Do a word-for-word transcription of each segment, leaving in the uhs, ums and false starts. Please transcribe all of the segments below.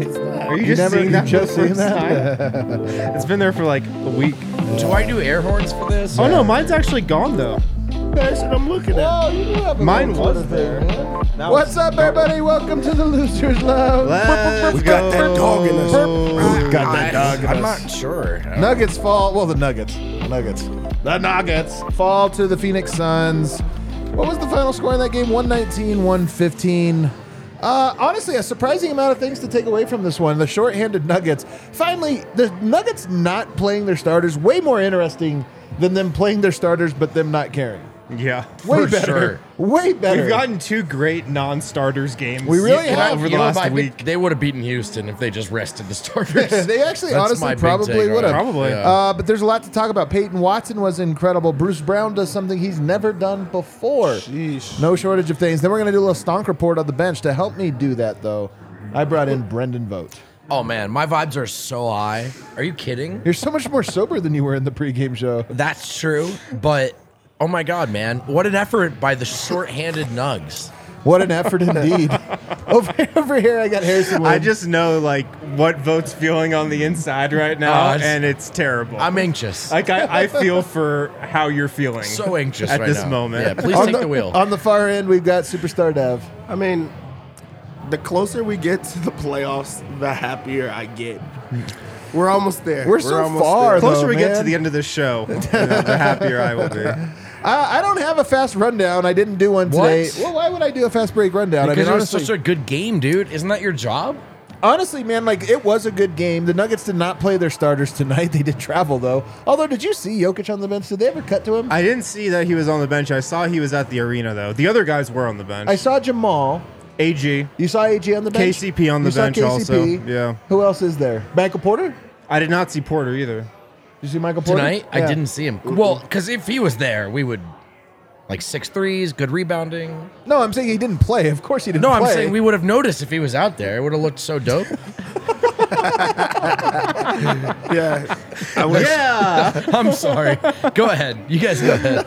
It's not. Are you, you just never, seeing that just for the first time? It's been there for like a week. Do I do air horns for this? Oh, or? No. Mine's actually gone, though. That's what I'm looking at. Whoa, you do have a mine was there. there What's was up, everybody? Welcome to the Losers Love. Let's we got go. that dog in us. We got that dog in us. I'm not sure. No. Nuggets fall. Well, the Nuggets. Nuggets. The Nuggets fall to the Phoenix Suns. What was the final score in that game? one nineteen, one fifteen. Uh, honestly, a surprising amount of things to take away from this one. The shorthanded Nuggets. Finally, the Nuggets not playing their starters. Way more interesting than them playing their starters, but them not caring. Yeah, way better. Sure. Way better. We've gotten two great non-starters games. We really yeah, have over the last know, week. They would have beaten Houston if they just rested the starters. Yeah, they actually, That's honestly, probably would have. Probably. Yeah. Uh, but there's a lot to talk about. Peyton Watson was incredible. Bruce Brown does something he's never done before. Sheesh. No shortage of things. Then we're gonna do a little Stonk Report on the bench. To help me do that, though, I brought in Brendan Vogt. Oh, man, my vibes are so high. Are you kidding? You're so much more sober than you were in the pregame show. That's true, but. Oh, my God, man. What an effort by the shorthanded Nugs. What an effort indeed. over, over here, I got Harrison Wood. I just know, like, what Vote's feeling on the inside right now, uh, and it's terrible. I'm anxious. Like, I, I feel for how you're feeling. So anxious at right this now. moment. Yeah, please on take the, the wheel. On the far end, we've got Superstar Dev. I mean, the closer we get to the playoffs, the happier I get. We're almost there. We're, We're so far, The closer though, we man. get to the end of this show, you know, the happier I will be. I, I don't have a fast rundown. I didn't do one today. What? Well, why would I do a fast break rundown? Because I mean, honestly, it was such a good game, dude. Isn't that your job? Honestly, man, like, it was a good game. The Nuggets did not play their starters tonight. They did travel, though. Although, did you see Jokic on the bench? Did they ever cut to him? I didn't see that he was on the bench. I saw he was at the arena, though. The other guys were on the bench. I saw Jamal. A G. You saw A G on the bench? K C P on the you bench saw K C P. Also. Yeah. Who else is there? Michael Porter? I did not see Porter either. Did you see Michael Porter? Tonight? Yeah. I didn't see him. Well, because if he was there, we would, like, six threes, good rebounding. No, I'm saying he didn't play. Of course he didn't no, play. No, I'm saying we would have noticed if he was out there. It would have looked so dope. yeah. I was, yeah. I'm sorry. Go ahead. You guys go ahead.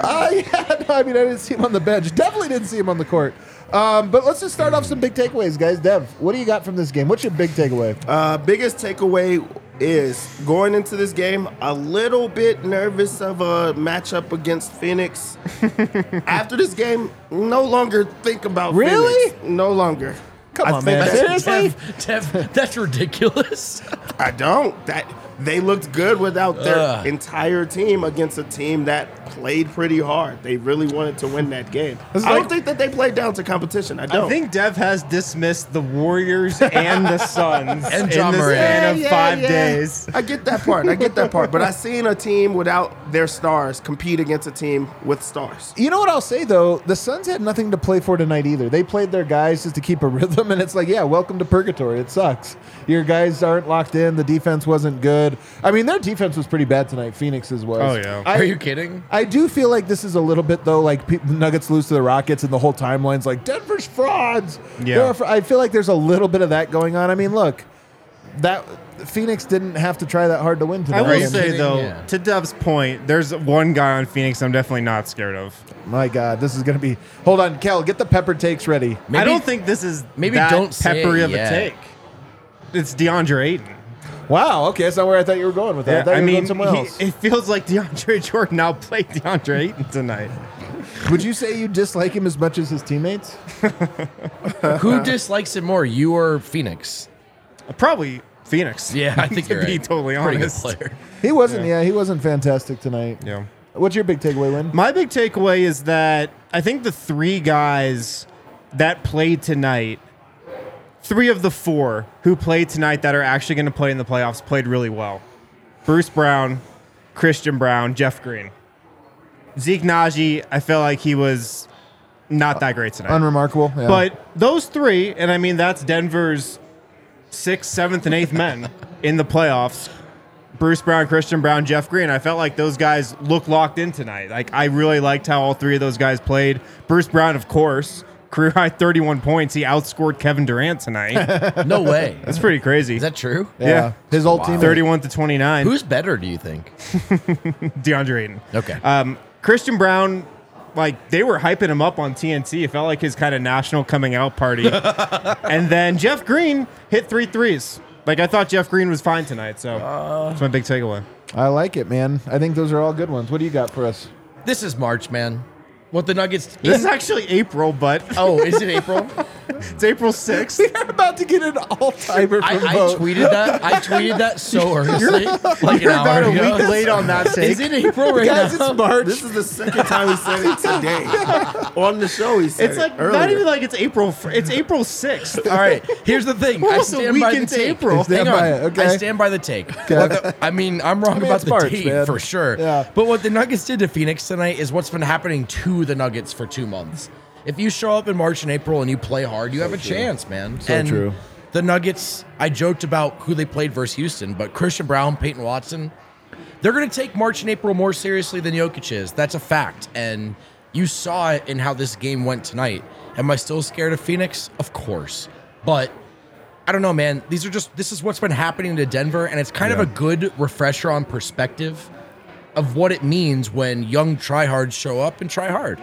Uh, yeah, no, I mean, I didn't see him on the bench. Definitely didn't see him on the court. Um, but let's just start off some big takeaways, guys. Dev, what do you got from this game? What's your big takeaway? Uh, biggest takeaway is going into this game a little bit nervous of a matchup against Phoenix. After this game, no longer think about really? Phoenix. No longer. Come I on, man. Seriously? Dev, Dev, that's ridiculous. I don't. That They looked good without their Ugh. entire team against a team that played pretty hard. They really wanted to win that game. I like, don't think that they played down to competition. I don't. I think Dev has dismissed the Warriors and the Suns and John in the span yeah, of five yeah, yeah. days. I get that part. I get that part. But I seen a team without their stars compete against a team with stars. You know what I'll say, though? The Suns had nothing to play for tonight either. They played their guys just to keep a rhythm, and it's like, yeah, welcome to purgatory. It sucks. Your guys aren't locked in. The defense wasn't good. I mean, their defense was pretty bad tonight. Phoenix's was. Oh, yeah. I, Are you kidding? I do feel like this is a little bit, though, like pe- Nuggets lose to the Rockets and the whole timeline's like, Denver's frauds. Yeah. Fr- I feel like there's a little bit of that going on. I mean, look, that Phoenix didn't have to try that hard to win tonight. I will say, though, yeah. to Dev's point, there's one guy on Phoenix I'm definitely not scared of. My God, this is going to be. Hold on, Kel, get the pepper takes ready. Maybe, I don't think this is maybe that don't peppery of yet. a take. It's DeAndre Ayton. Wow, okay, that's not where I thought you were going with that. Yeah, I, I mean, he, it feels like DeAndre Jordan outplayed DeAndre Ayton tonight. Would you say you dislike him as much as his teammates? Who dislikes him more, you or Phoenix? Uh, probably Phoenix. Yeah, I think to you're be right. totally honest. Pretty good player. He wasn't. Yeah. yeah, he wasn't fantastic tonight. Yeah. What's your big takeaway, Lynn? My big takeaway is that I think the three guys that played tonight. Three of the four who played tonight that are actually going to play in the playoffs played really well. Bruce Brown, Christian Braun, Jeff Green. Zeke Naji, I feel like he was not that great tonight. Unremarkable. Yeah. But those three, and I mean, that's Denver's sixth, seventh, and eighth men in the playoffs. Bruce Brown, Christian Braun, Jeff Green. I felt like those guys looked locked in tonight. Like, I really liked how all three of those guys played. Bruce Brown, of course. Career-high thirty-one points. He outscored Kevin Durant tonight. No way. That's pretty crazy. Is that true? Yeah. yeah. His old wow. team. thirty-one to twenty-nine. Who's better, do you think? DeAndre Ayton. Okay. Um, Christian Braun like, they were hyping him up on T N T. It felt like his kind of national coming out party. And then Jeff Green hit three threes. Like, I thought Jeff Green was fine tonight, so uh, that's my big takeaway. I like it, man. I think those are all good ones. What do you got for us? This is March, man. What the Nuggets... This yeah. is actually April, but... Oh, is it April? It's April sixth. We are about to get an all-timer for I, I tweeted that. I tweeted that so earnestly. You're, like you're an hour about a ago. Week late on that take. Is it April right Guys, now? Guys, it's March. This is the second time we said it today. On the show, we said it's like, it earlier. Not even like it's April. It's April sixth. All right. Here's the thing. I stand by the take. April. Hang on. Okay. I stand by the take. The, I mean, I'm wrong I mean, about the March, take, man. For sure. Yeah. But what the Nuggets did to Phoenix tonight is what's been happening to the Nuggets for two months. If you show up in March and April and you play hard, you so have a true. Chance, man. So and true. The Nuggets, I joked about who they played versus Houston, but Christian Braun, Peyton Watson, they're going to take March and April more seriously than Jokic is. That's a fact. And you saw it in how this game went tonight. Am I still scared of Phoenix? Of course. But I don't know, man. These are just, this is what's been happening to Denver, and it's kind yeah. of a good refresher on perspective of what it means when young tryhards show up and try hard.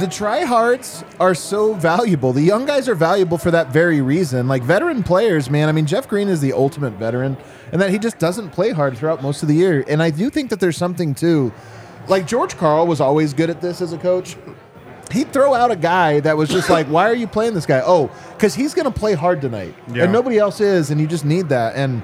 The tryhards are so valuable. The young guys are valuable for that very reason. Like veteran players, man. I mean, Jeff Green is the ultimate veteran, and that he just doesn't play hard throughout most of the year. And I do think that there's something too. Like George Karl was always good at this as a coach. He'd throw out a guy that was just like, why are you playing this guy? Oh, because he's going to play hard tonight. Yeah. And nobody else is, and you just need that. And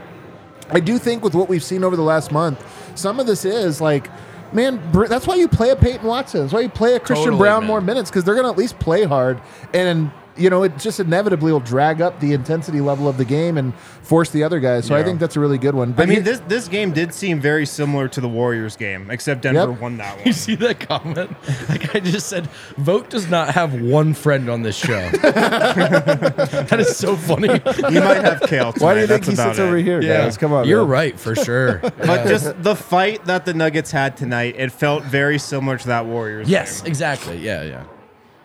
I do think with what we've seen over the last month, some of this is like, man, that's why you play a Peyton Watson. That's why you play a Christian totally, Brown man. More minutes, because they're going to at least play hard. And, you know, it just inevitably will drag up the intensity level of the game and force the other guys. So yeah. I think that's a really good one. But I mean, he, this this game did seem very similar to the Warriors game, except Denver yep. won that one. You see that comment? Like I just said, Vote does not have one friend on this show. That is so funny. You might have Kale tonight. Why do you think that's he sits it. Over here, yeah. guys? Come on. You're man. Right, for sure. But yeah. just the fight that the Nuggets had tonight, it felt very similar to that Warriors yes, game. Yes, exactly. Yeah, yeah.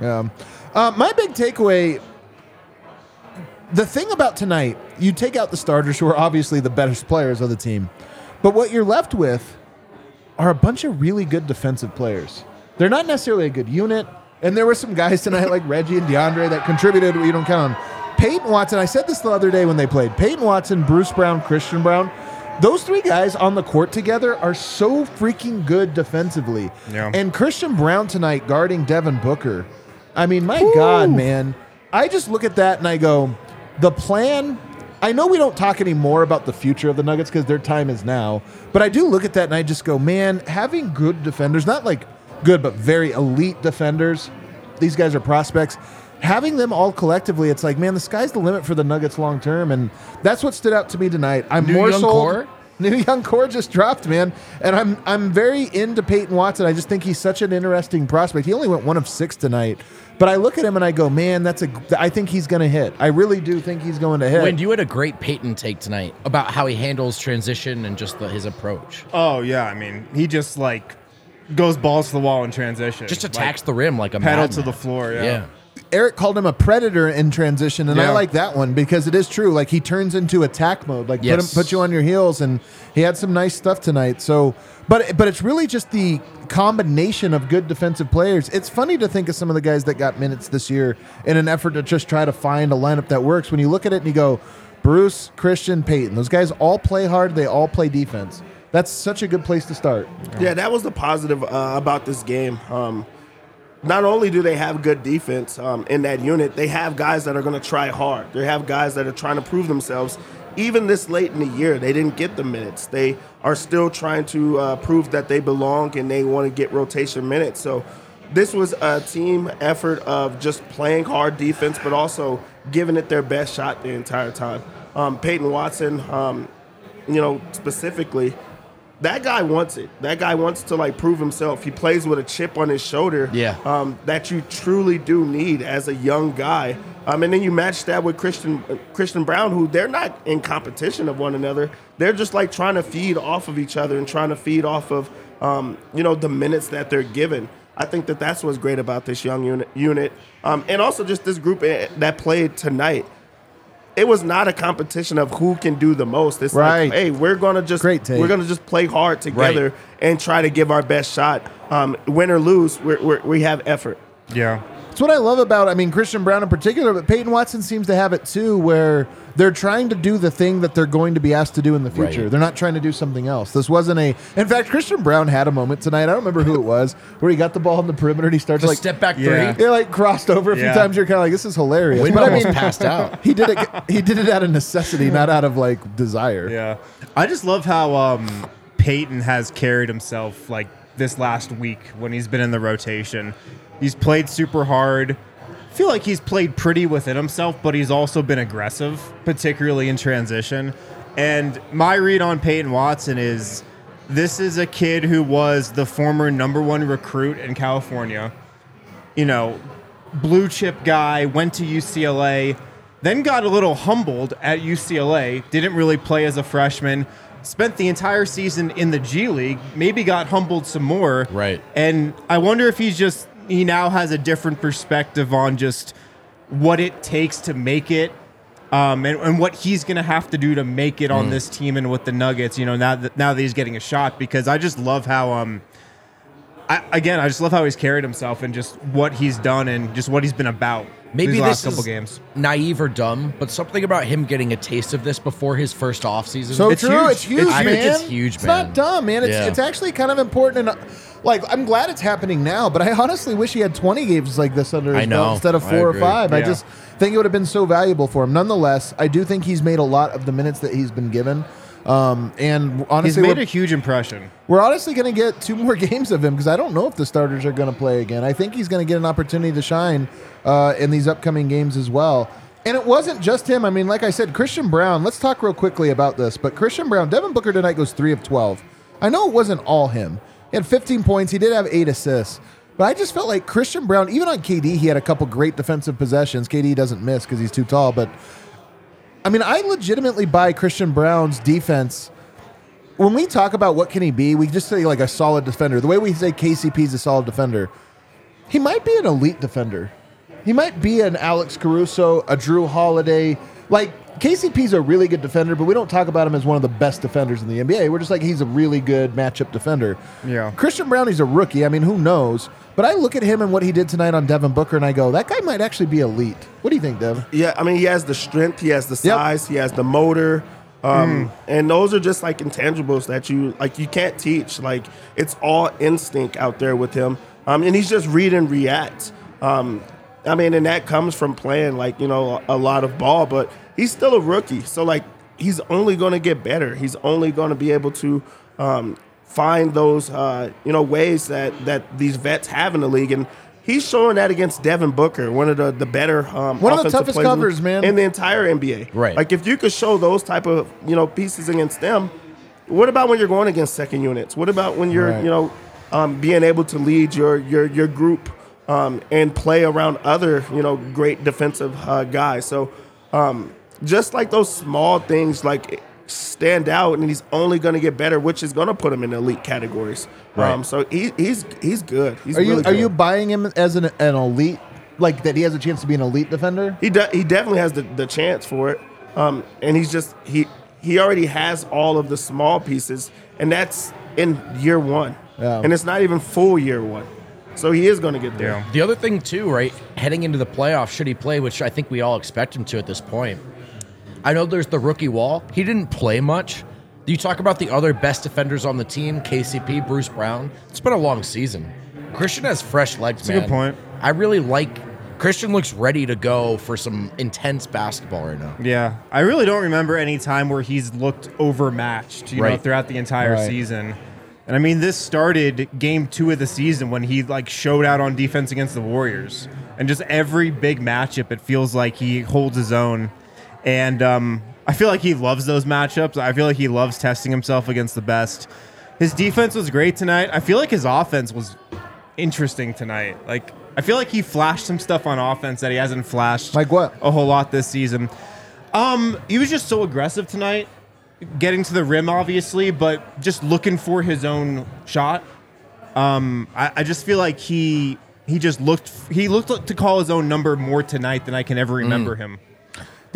Yeah. Uh, my big takeaway, the thing about tonight, you take out the starters, who are obviously the best players of the team, but what you're left with are a bunch of really good defensive players. They're not necessarily a good unit, and there were some guys tonight like Reggie and DeAndre that contributed what you don't count on. Peyton Watson, I said this the other day when they played, Peyton Watson, Bruce Brown, Christian Braun, those three guys on the court together are so freaking good defensively. Yeah. And Christian Braun tonight guarding Devin Booker, I mean, my Ooh. God, man, I just look at that and I go, the plan, I know we don't talk anymore about the future of the Nuggets because their time is now, but I do look at that and I just go, man, having good defenders, not like good, but very elite defenders, these guys are prospects, having them all collectively, it's like, man, the sky's the limit for the Nuggets long term, and that's what stood out to me tonight. I'm New more young sold. Core? New young core just dropped, man, and I'm I'm very into Peyton Watson. I just think he's such an interesting prospect. He only went one of six tonight, but I look at him and I go, man, that's a. I think he's going to hit. I really do think he's going to hit. When you had a great Peyton take tonight about how he handles transition and just the, his approach. Oh yeah, I mean, he just like goes balls to the wall in transition, just attacks like, the rim like a pedal madman. To the floor. Yeah. yeah. Eric called him a predator in transition, and yeah. I like that one because it is true. Like, he turns into attack mode, like yes. put him, put you on your heels, and he had some nice stuff tonight. So, but but it's really just the combination of good defensive players. It's funny to think of some of the guys that got minutes this year in an effort to just try to find a lineup that works. When you look at it and you go, Bruce, Christian, Peyton, those guys all play hard. They all play defense. That's such a good place to start. Yeah, that was the positive uh, about this game. Um, Not only do they have good defense um, in that unit, they have guys that are going to try hard. They have guys that are trying to prove themselves. Even this late in the year, they didn't get the minutes. They are still trying to uh, prove that they belong and they want to get rotation minutes. So this was a team effort of just playing hard defense, but also giving it their best shot the entire time. Um, Peyton Watson, um, you know, specifically, that guy wants it. That guy wants to, like, prove himself. He plays with a chip on his shoulder yeah. um, that you truly do need as a young guy. Um, and then you match that with Christian uh, Christian Braun, who they're not in competition of one another. They're just, like, trying to feed off of each other and trying to feed off of, um, you know, the minutes that they're given. I think that that's what's great about this young unit. unit. Um, and also just this group that played tonight. it was not a competition of who can do the most. It's right. like, hey, we're gonna just we're gonna just play hard together right. and try to give our best shot. Um, win or lose, we're, we're, we have effort. Yeah. That's what I love about, I mean, Christian Braun in particular, but Peyton Watson seems to have it too, where they're trying to do the thing that they're going to be asked to do in the future. Right. They're not trying to do something else. This wasn't a, in fact, Christian Braun had a moment tonight, I don't remember who it was, where he got the ball on the perimeter and he starts the like, step back yeah. three. It like crossed over a yeah. few times. You're kind of like, this is hilarious. Wynn almost I mean, passed out. He did it, he did it out of necessity, not out of like desire. Yeah. I just love how um, Peyton has carried himself like this last week when he's been in the rotation. He's played super hard. I feel like he's played pretty within himself, but he's also been aggressive, particularly in transition. And my read on Peyton Watson is this is a kid who was the former number one recruit in California. You know, blue chip guy, went to U C L A, then got a little humbled at U C L A, didn't really play as a freshman, spent the entire season in the G League, maybe got humbled some more. Right. And I wonder if he's just... he now has a different perspective on just what it takes to make it um, and, and what he's going to have to do to make it mm. on this team and with the Nuggets, you know, now that, now that he's getting a shot, because I just love how, um, I, again, I just love how he's carried himself and just what he's done and just what he's been about. Maybe these last this couple is games. Naive or dumb, but something about him getting a taste of this before his first offseason. So it's true. Huge. It's huge, it's, man. I think it's huge, it's man. It's not dumb, man. It's, yeah. it's actually kind of important. And like, I'm glad it's happening now, but I honestly wish he had twenty games like this under his belt instead of four or five. Yeah. I just think it would have been so valuable for him. Nonetheless, I do think he's made a lot of the minutes that he's been given. Um, and honestly, he's made a huge impression. We're honestly going to get two more games of him because I don't know if the starters are going to play again. I think he's going to get an opportunity to shine uh, in these upcoming games as well. And it wasn't just him. I mean, like I said, Christian Braun, let's talk real quickly about this. But Christian Braun, Devin Booker tonight goes three of twelve. I know it wasn't all him. He had fifteen points. He did have eight assists. But I just felt like Christian Braun, even on K D, he had a couple great defensive possessions. K D doesn't miss because he's too tall, but... I mean, I legitimately buy Christian Braun's defense. When we talk about what can he be, we just say like a solid defender. The way we say K C P's a solid defender, he might be an elite defender. He might be an Alex Caruso, a Drew Holiday. Like, K C P's a really good defender, but we don't talk about him as one of the best defenders in the N B A. We're just like, he's a really good matchup defender. Yeah. Christian Braun, he's a rookie. I mean, who knows? But I look at him and what he did tonight on Devin Booker, and I go, that guy might actually be elite. What do you think, Dev? Yeah, I mean, he has the strength. He has the size. Yep. He has the motor. Um, mm. And those are just, like, intangibles that you, like, you can't teach. Like, it's all instinct out there with him. Um, and he's just read and react. Um, I mean, and that comes from playing, like, you know, a lot of ball, but he's still a rookie. So, like, he's only going to get better. He's only going to be able to um, find those, uh, you know, ways that, that these vets have in the league. And he's showing that against Devin Booker, one of the, the better um, one of the toughest covers, man, in the entire N B A. Right. Like, if you could show those type of, you know, pieces against them, what about when you're going against second units? What about when you're, right. you know, um, being able to lead your your your group um, and play around other, you know, great defensive uh, guys? So, um just like those small things, like, stand out, and he's only going to get better, which is going to put him in elite categories. Right. Um, so he, he's he's good. He's are you really good. Are you buying him as an, an elite, like that he has a chance to be an elite defender? He de- he definitely has the, the chance for it. Um, and he's just he he already has all of the small pieces, and that's in year one, yeah. and it's not even full year one. So he is going to get there. Yeah. The other thing too, right? Heading into the playoffs, should he play? Which I think we all expect him to at this point. I know there's the rookie wall. He didn't play much. You talk about the other best defenders on the team, K C P, Bruce Brown. It's been a long season. Christian has fresh legs, man. That's a good point. I really like Christian looks ready to go for some intense basketball right now. Yeah. I really don't remember any time where he's looked overmatched, you right. know, throughout the entire right. season. And I mean, this started game two of the season when he like showed out on defense against the Warriors. And just every big matchup, it feels like he holds his own. And um, I feel like he loves those matchups. I feel like he loves testing himself against the best. His defense was great tonight. I feel like his offense was interesting tonight. Like, I feel like he flashed some stuff on offense that he hasn't flashed like what? a whole lot this season. Um, he was just so aggressive tonight, getting to the rim, obviously, but just looking for his own shot. Um, I, I just feel like he he just looked he looked to call his own number more tonight than I can ever remember mm. him.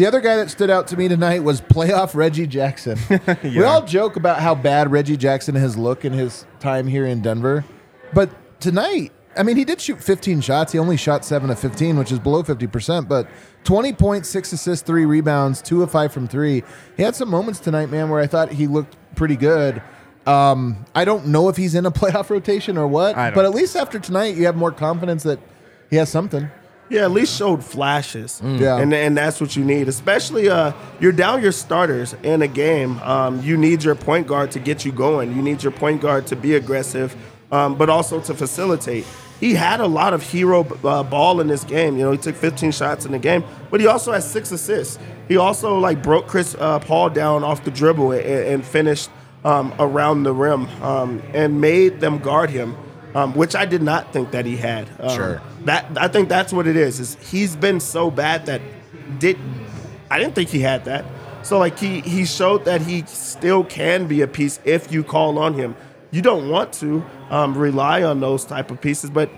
The other guy that stood out to me tonight was playoff Reggie Jackson. Yeah. We all joke about how bad Reggie Jackson has looked in his time here in Denver. But tonight, I mean, he did shoot fifteen shots. He only shot seven of fifteen, which is below fifty percent. But twenty point six assists, three rebounds, two of five from three. He had some moments tonight, man, where I thought he looked pretty good. Um, I don't know if he's in a playoff rotation or what. But at least after tonight, you have more confidence that he has something. Yeah, at least showed flashes. Mm. Yeah. And and that's what you need. Especially uh, you're down your starters in a game. Um, you need your point guard to get you going. You need your point guard to be aggressive, um, but also to facilitate. He had a lot of hero uh, ball in this game. You know, he took fifteen shots in the game, but he also had six assists. He also like broke Chris uh, Paul down off the dribble and, and finished um, around the rim um, and made them guard him. Um, which I did not think that he had. Um, sure. That I think that's what it is. Is he's been so bad that did I didn't think he had that. So like he he showed that he still can be a piece if you call on him. You don't want to um, rely on those type of pieces, but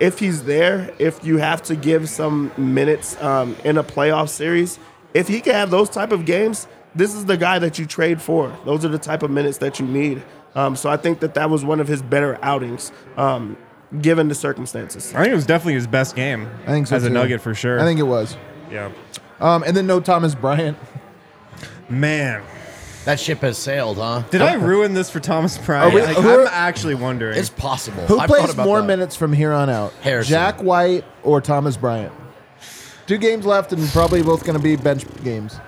if he's there, if you have to give some minutes um, in a playoff series, if he can have those type of games, this is the guy that you trade for. Those are the type of minutes that you need. Um, so I think that that was one of his better outings, um, given the circumstances. I think it was definitely his best game I think so as too. a Nugget for sure. I think it was. Yeah. Um, and then no Thomas Bryant. Man. That ship has sailed, huh? Did I ruin this for Thomas Bryant? We, like, I'm actually wondering. It's possible. Who I've plays more that. minutes from here on out? Harrison. Jack White or Thomas Bryant? Two games left and probably both going to be bench games.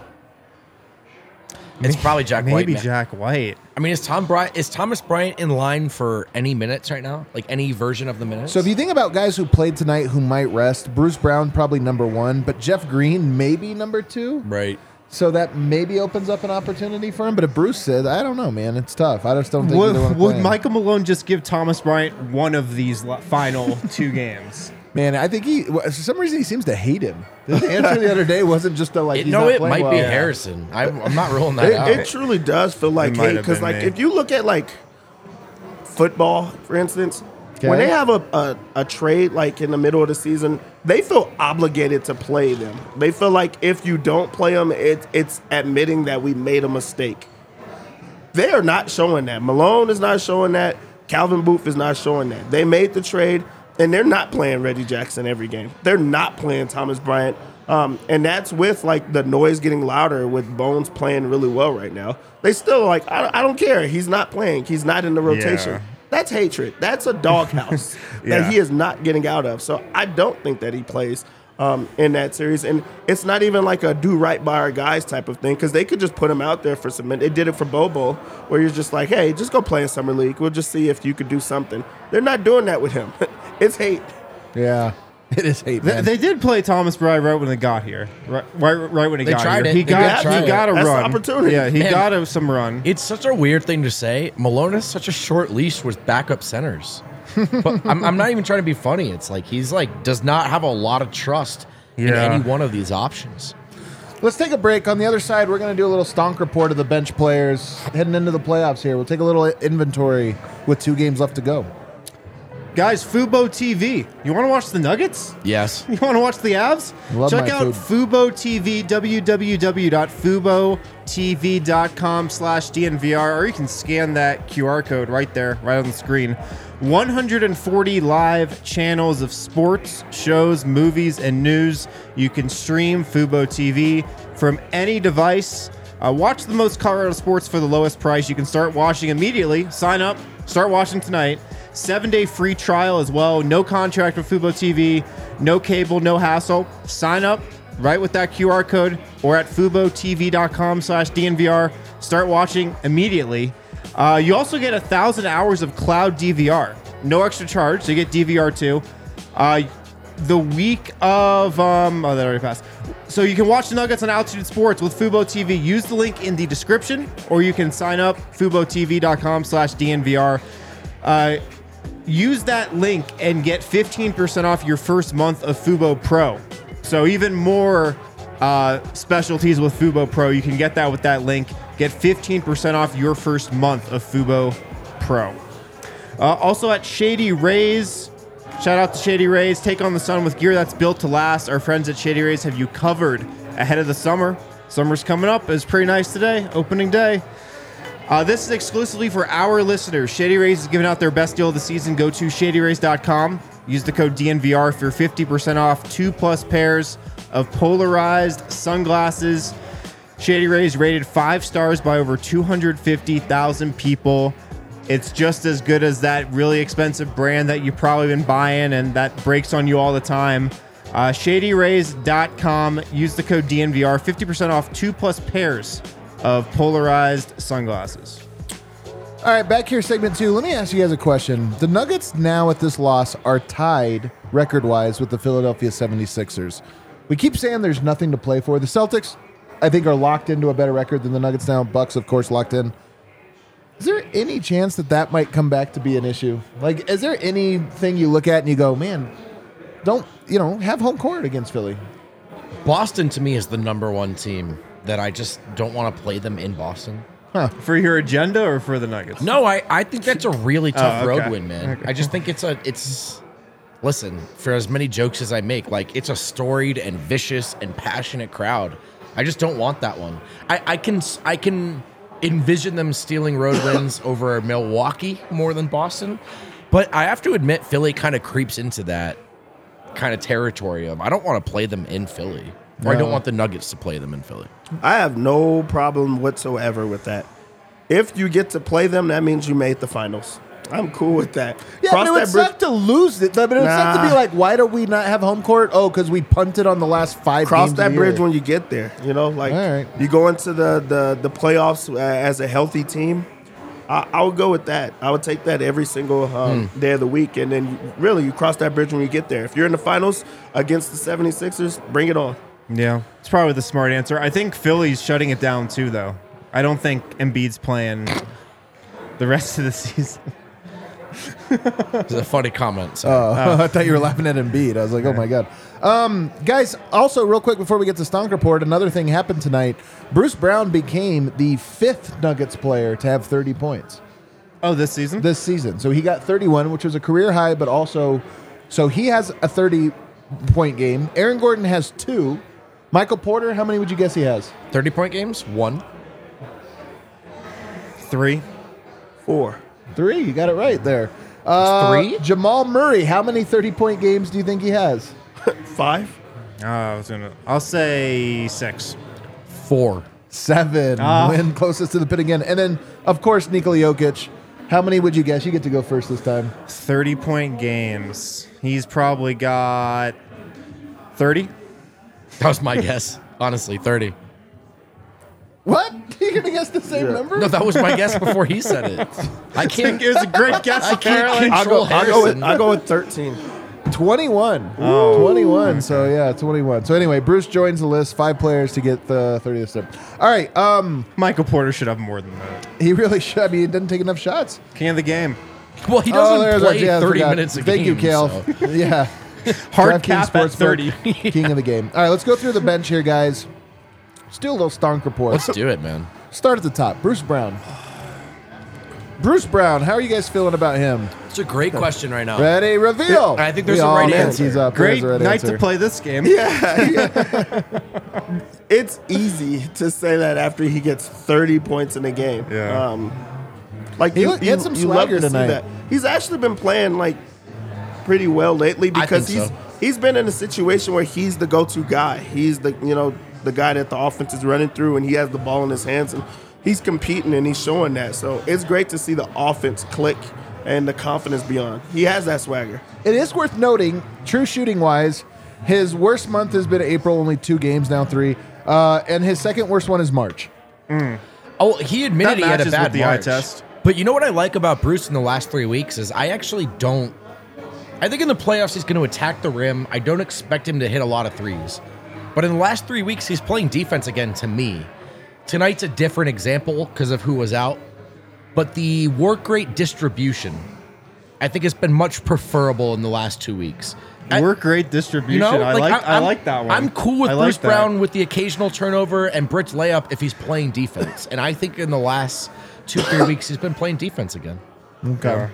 It's maybe, probably Jack maybe White. Maybe Jack White. I mean, is Tom Bryant is Thomas Bryant in line for any minutes right now? Like any version of the minutes? So if you think about guys who played tonight who might rest, Bruce Brown probably number one, but Jeff Green maybe number two. Right. So that maybe opens up an opportunity for him. But if Bruce said, I don't know, man, it's tough. I just don't think would, want to would play Michael Malone just give Thomas Bryant one of these final two games? Man, I think he, for some reason, he seems to hate him. The answer the other day wasn't just a, like, it, he's no, not it playing might well. be Harrison. I, I'm not ruling that it, out. It truly does feel like it hate, because, like, me. if you look at, like, football, for instance, okay. when they have a, a, a trade, like, in the middle of the season, they feel obligated to play them. They feel like if you don't play them, it, it's admitting that we made a mistake. They are not showing that. Malone is not showing that. Calvin Booth is not showing that. They made the trade. And they're not playing Reggie Jackson every game. They're not playing Thomas Bryant. Um, and that's with, like, the noise getting louder with Bones playing really well right now. They still, like, I, I don't care. He's not playing. He's not in the rotation. Yeah. That's hatred. That's a doghouse yeah. that he is not getting out of. So I don't think that he plays um, in that series. And it's not even like a do right by our guys type of thing, because they could just put him out there for some minutes. They did it for Bobo, where you're just like, hey, just go play in Summer League. We'll just see if you could do something. They're not doing that with him. It's hate. Yeah, it is hate, man. They, they did play Thomas Bryant right when they got here. Right, right, right when he they got tried here. It. He they got, tried he got a That's run. Opportunity. Yeah, he man, got him some run. It's such a weird thing to say. Malone has such a short leash with backup centers. But I'm, I'm not even trying to be funny. It's like he's like does not have a lot of trust yeah. in any one of these options. Let's take a break. On the other side, we're going to do a little stonk report of the bench players heading into the playoffs here. We'll take a little inventory with two games left to go. Guys, Fubo T V. You want to watch the Nuggets? Yes. You want to watch the Avs? Love Check out food. Fubo T V, w w w dot fubo t v dot com slash d n v r, or you can scan that Q R code right there, right on the screen. one hundred forty live channels of sports, shows, movies, and news. You can stream Fubo T V from any device. Uh, watch the most Colorado sports for the lowest price. You can start watching immediately. Sign up. Start watching tonight. Seven-day free trial as well. No contract with Fubo T V. No cable, no hassle. Sign up right with that Q R code or at fubo t v dot com slash d n v r. Start watching immediately. Uh, you also get one thousand hours of cloud D V R. No extra charge, so you get D V R too. Uh, the week of... Um, oh, that already passed. So you can watch the Nuggets on Altitude Sports with Fubo T V. Use the link in the description, or you can sign up fubo t v dot com slash d n v r. Uh, Use that link and get fifteen percent off your first month of Fubo Pro. So even more uh, specialties with Fubo Pro. You can get that with that link. Get fifteen percent off your first month of Fubo Pro. Uh, also at Shady Rays. Shout out to Shady Rays. Take on the sun with gear that's built to last. Our friends at Shady Rays have you covered ahead of the summer. Summer's coming up. It's pretty nice today, opening day. Uh, this is exclusively for our listeners. Shady Rays is giving out their best deal of the season. Go to shady rays dot com. Use the code D N V R if you're fifty percent off two plus pairs of polarized sunglasses. Shady Rays rated five stars by over two hundred fifty thousand people. It's just as good as that really expensive brand that you've probably been buying and that breaks on you all the time. Uh, shady rays dot com. Use the code D N V R. fifty percent off two plus pairs of polarized sunglasses. All right, back here, segment two. Let me ask you guys a question. The Nuggets now at this loss are tied record-wise with the Philadelphia seventy-sixers. We keep saying there's nothing to play for. The Celtics, I think, are locked into a better record than the Nuggets now. Bucks, of course, locked in. Is there any chance that that might come back to be an issue? Like, is there anything you look at and you go, man, don't, you know, have home court against Philly? Boston, to me, is the number one team that I just don't want to play them in Boston. Huh. For your agenda or for the Nuggets? No, I, I think that's a really tough oh, okay. road win, man. Okay. I just think it's a, it's, listen, for as many jokes as I make, like, it's a storied and vicious and passionate crowd. I just don't want that one. I, I can, I can envision them stealing road wins over Milwaukee more than Boston, but I have to admit Philly kind of creeps into that kind of territory of I don't want to play them in Philly. Or no. I don't want the Nuggets to play them in Philly. I have no problem whatsoever with that. If you get to play them, that means you made the finals. I'm cool with that. Yeah, Cross but it would bridge. suck to lose it. But it would nah. suck to be like, why do we not have home court? Oh, because we punted on the last five Cross games that bridge year. When you get there. You know, like right. you go into the, the, the playoffs uh, as a healthy team. I, I would go with that. I would take that every single um, mm. day of the week. And then, you, really, you cross that bridge when you get there. If you're in the finals against the seventy-sixers, bring it on. Yeah, it's probably the smart answer. I think Philly's shutting it down, too, though. I don't think Embiid's playing the rest of the season. It's a funny comment. So. Uh, oh. I thought you were laughing at Embiid. I was like, oh, my God. Um, guys, also, real quick, before we get to Stonk Report, another thing happened tonight. Bruce Brown became the fifth Nuggets player to have thirty points. Oh, this season? This season. So he got thirty-one, which was a career high, but also... So he has a thirty-point game. Aaron Gordon has two. Michael Porter, how many would you guess he has? thirty-point games? One. Three. Four. Three. You got it right there. Uh, Three? Jamal Murray, how many thirty-point games do you think he has? Five. Uh, I was gonna, I'll say six. Four. Seven. Uh. Win closest to the pin again. And then, of course, Nikola Jokic. How many would you guess? You get to go first this time. thirty-point games. He's probably got thirty. That was my guess. Honestly, thirty. What? You're going to guess the same yeah. number? No, that was my guess before he said it. I can't. It was a great guess. I can't control I'll go, Harrison. I'll go, with, I'll go with thirteen. twenty-one. Oh. twenty-one. So, yeah, twenty-one. So, anyway, Bruce joins the list. Five players to get the thirtieth step. All right. Um, Michael Porter should have more than that. He really should. I mean, he doesn't take enough shots. King of the game. Well, he doesn't oh, play yeah, thirty minutes a Thank game. Thank you, Cal. So. Yeah. Hard cap at thirty. King yeah. of the game. All right, let's go through the bench here, guys. Let's do a little Stonk report. Let's do it, man. Start at the top. Bruce Brown. Bruce Brown, how are you guys feeling about him? It's a great question right now. Ready, reveal. I think there's we a right answer. Up. Great right night answer. To play this game. Yeah. yeah. It's easy to say that after he gets thirty points in a game. Yeah. Um, like he, you, he had some you, swagger you love to tonight. See that. He's actually been playing like pretty well lately because he's so. he's been in a situation where he's the go-to guy. He's the you know the guy that the offense is running through, and he has the ball in his hands and. He's competing, and he's showing that. So it's great to see the offense click and the confidence beyond. He has that swagger. It is worth noting, true shooting-wise, his worst month has been April, only two games, now three. Uh, and his second worst one is March. Mm. Oh, he admitted he had a bad eye test. But you know what I like about Bruce in the last three weeks is I actually don't – I think in the playoffs he's going to attack the rim. I don't expect him to hit a lot of threes. But in the last three weeks he's playing defense again to me. Tonight's a different example because of who was out, but the work rate distribution, I think, has been much preferable in the last two weeks. I, work rate distribution, you know, I like. like I like that one. I'm cool with like Bruce that. Brown with the occasional turnover and Britt's layup if he's playing defense, and I think in the last two three weeks he's been playing defense again. Okay, yeah.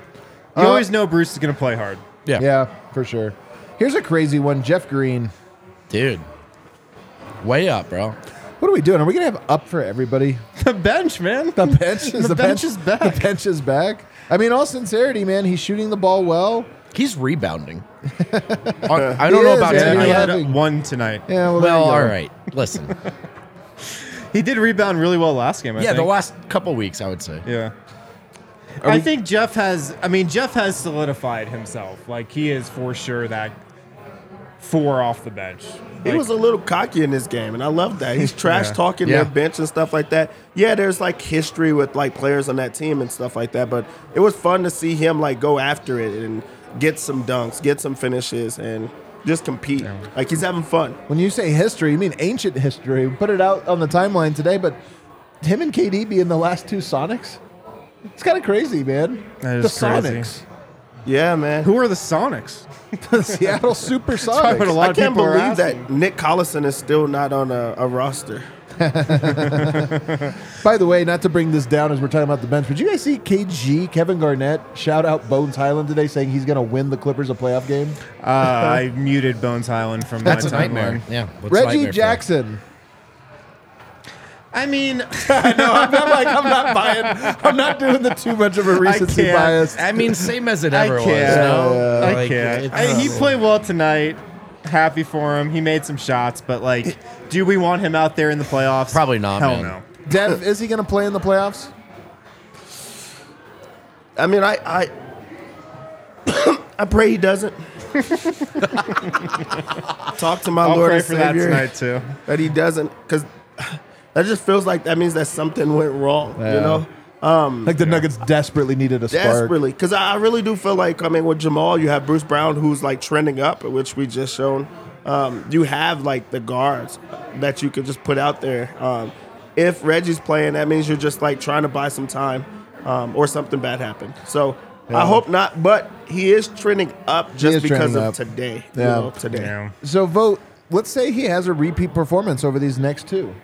you uh, always know Bruce is going to play hard. Yeah, yeah, for sure. Here's a crazy one, Jeff Green, dude. Way up, bro. What are we doing? Are we going to have up for everybody? The bench, man. The bench is, the the bench bench, is back. The bench is back. I mean, all sincerity, man, he's shooting the ball well. He's rebounding. I, I don't know is, about yeah, tonight. He had one tonight. Yeah, well, well all right. Listen. He did rebound really well last game, I yeah, think. Yeah, the last couple weeks, I would say. Yeah. Are I we, think Jeff has, I mean, Jeff has solidified himself. Like, he is for sure that four off the bench. Like, he was a little cocky in this game, and I love that. He's trash yeah. talking yeah. their bench and stuff like that. Yeah, there's like history with like players on that team and stuff like that, but it was fun to see him like go after it and get some dunks, get some finishes, and just compete. Yeah. Like, he's having fun. When you say history, you mean ancient history. We put it out on the timeline today, but him and K D being the last two Sonics, it's kind of crazy, man. That is the crazy. Sonics. Yeah, man. Who are the Sonics? The Seattle Supersonics. That's a lot I can't of believe that Nick Collison is still not on a, a roster. By the way, not to bring this down as we're talking about the bench, but you guys see K G, Kevin Garnett, shout out Bones Highland today saying he's going to win the Clippers a playoff game? Uh, I muted Bones Highland from That's my a timeline. Nightmare. Yeah, Reggie nightmare Jackson. For? I mean, no, I'm not like I'm not buying. I'm not doing the too much of a recency I bias. I mean, same as it ever I was. No, I like, can't. I, he played well tonight. Happy for him. He made some shots, but like, do we want him out there in the playoffs? Probably not. Hell man. No. Dev, is he going to play in the playoffs? I mean, I I, I pray he doesn't. Talk to my I'll Lord pray and for Savior that tonight too. That he doesn't, because. That just feels like that means that something went wrong, yeah. you know? Um, like the Nuggets yeah. desperately needed a spark. Desperately. Because I really do feel like, I mean, with Jamal, you have Bruce Brown, who's, like, trending up, which we just shown. Um, you have, like, the guards that you could just put out there. Um, if Reggie's playing, that means you're just, like, trying to buy some time um, or something bad happened. So yeah. I hope not. But he is trending up just because of up. today. Yeah. You know, today. Yeah. So, vote. Let's say he has a repeat performance over these next two.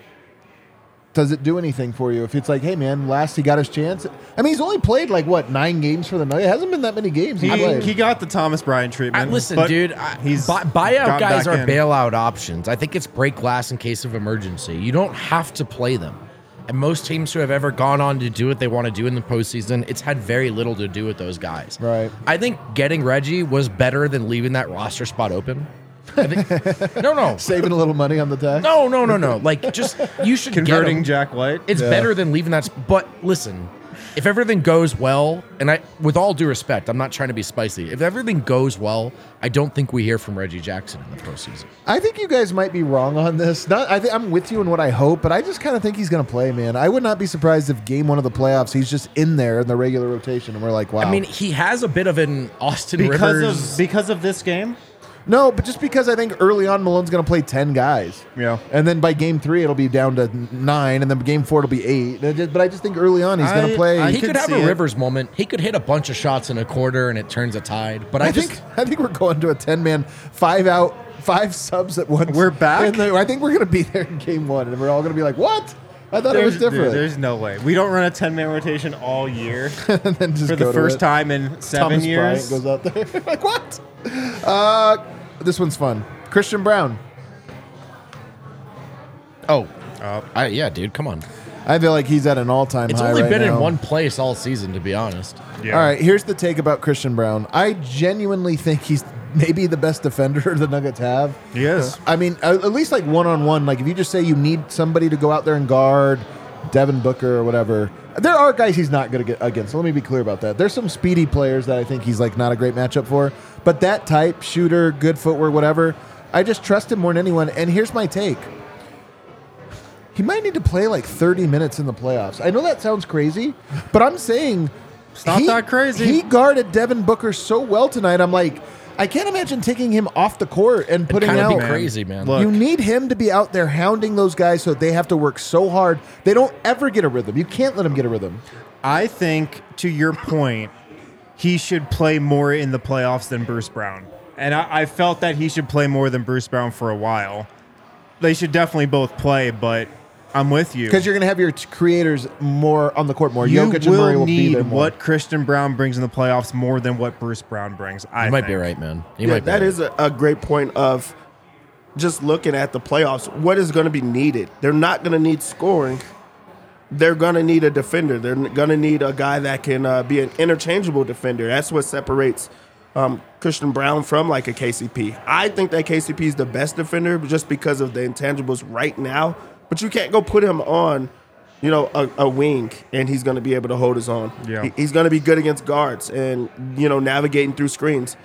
Does it do anything for you if it's like, hey, man, last he got his chance? I mean, he's only played, like, what, nine games for the night? It hasn't been that many games. He, he, he got the Thomas Bryant treatment. I, listen, dude, I, he's buy, buyout guys are in. Bailout options. I think it's break glass in case of emergency. You don't have to play them. And most teams who have ever gone on to do what they want to do in the postseason, it's had very little to do with those guys. Right. I think getting Reggie was better than leaving that roster spot open. I think, no, no. Saving a little money on the tax? No, no, no, no. Like, just, you should Converting Jack White? It's yeah. better than leaving that. Sp- but, listen, if everything goes well, and I, with all due respect, I'm not trying to be spicy. If everything goes well, I don't think we hear from Reggie Jackson in the postseason. I think you guys might be wrong on this. Not, I th- I'm with you in what I hope, but I just kind of think he's going to play, man. I would not be surprised if game one of the playoffs, he's just in there in the regular rotation, and we're like, wow. I mean, he has a bit of an Austin because Rivers. Of, because of this game? No, but just because I think early on Malone's going to play ten guys. Yeah. And then by game three, it'll be down to nine, and then game four, it'll be eight. But I just think early on he's going to play. I he could have a Rivers it. moment. He could hit a bunch of shots in a quarter, and it turns a tide. But I, I just, think I think we're going to a ten-man, five-out, five subs at once. We're back? The, I think we're going to be there in game one, and we're all going to be like, what? I thought there's, it was different. Dude, there's no way. We don't run a ten-man rotation all year and then just for the first it. time in seven Thomas years. Thomas Bryant goes out there. Like, what? Uh, this one's fun. Christian Braun. Oh. Uh, I, yeah, dude. Come on. I feel like he's at an all-time it's high It's only been right in one place all season, to be honest. Yeah. All right. Here's the take about Christian Braun. I genuinely think he's maybe the best defender the Nuggets have. He is. I mean, at least like one-on-one. Like if you just say you need somebody to go out there and guard Devin Booker or whatever, there are guys he's not going to get against. So let me be clear about that. There's some speedy players that I think he's like not a great matchup for. But that type, shooter, good footwork, whatever, I just trust him more than anyone. And here's my take. He might need to play like thirty minutes in the playoffs. I know that sounds crazy, but I'm saying it's not he, that crazy. He guarded Devin Booker so well tonight. I'm like, I can't imagine taking him off the court and putting out. Be crazy, man. Look, you need him to be out there hounding those guys so they have to work so hard. They don't ever get a rhythm. You can't let them get a rhythm. I think, to your point, he should play more in the playoffs than Bruce Brown. And I, I felt that he should play more than Bruce Brown for a while. They should definitely both play, but I'm with you. Because you're going to have your t- creators more on the court more. You Jokic will and Murray will need be there more. What Christian Braun brings in the playoffs more than what Bruce Brown brings. I you might think. be right, man. You yeah, might be that right. is a, a great point of just looking at the playoffs, what is going to be needed? They're not going to need scoring. They're going to need a defender. They're going to need a guy that can uh, be an interchangeable defender. That's what separates um, Christian Braun from like a K C P. I think that K C P is the best defender just because of the intangibles right now. But you can't go put him on, you know, a, a wing, and he's going to be able to hold his own. Yeah. He, he's going to be good against guards and, you know, navigating through screens.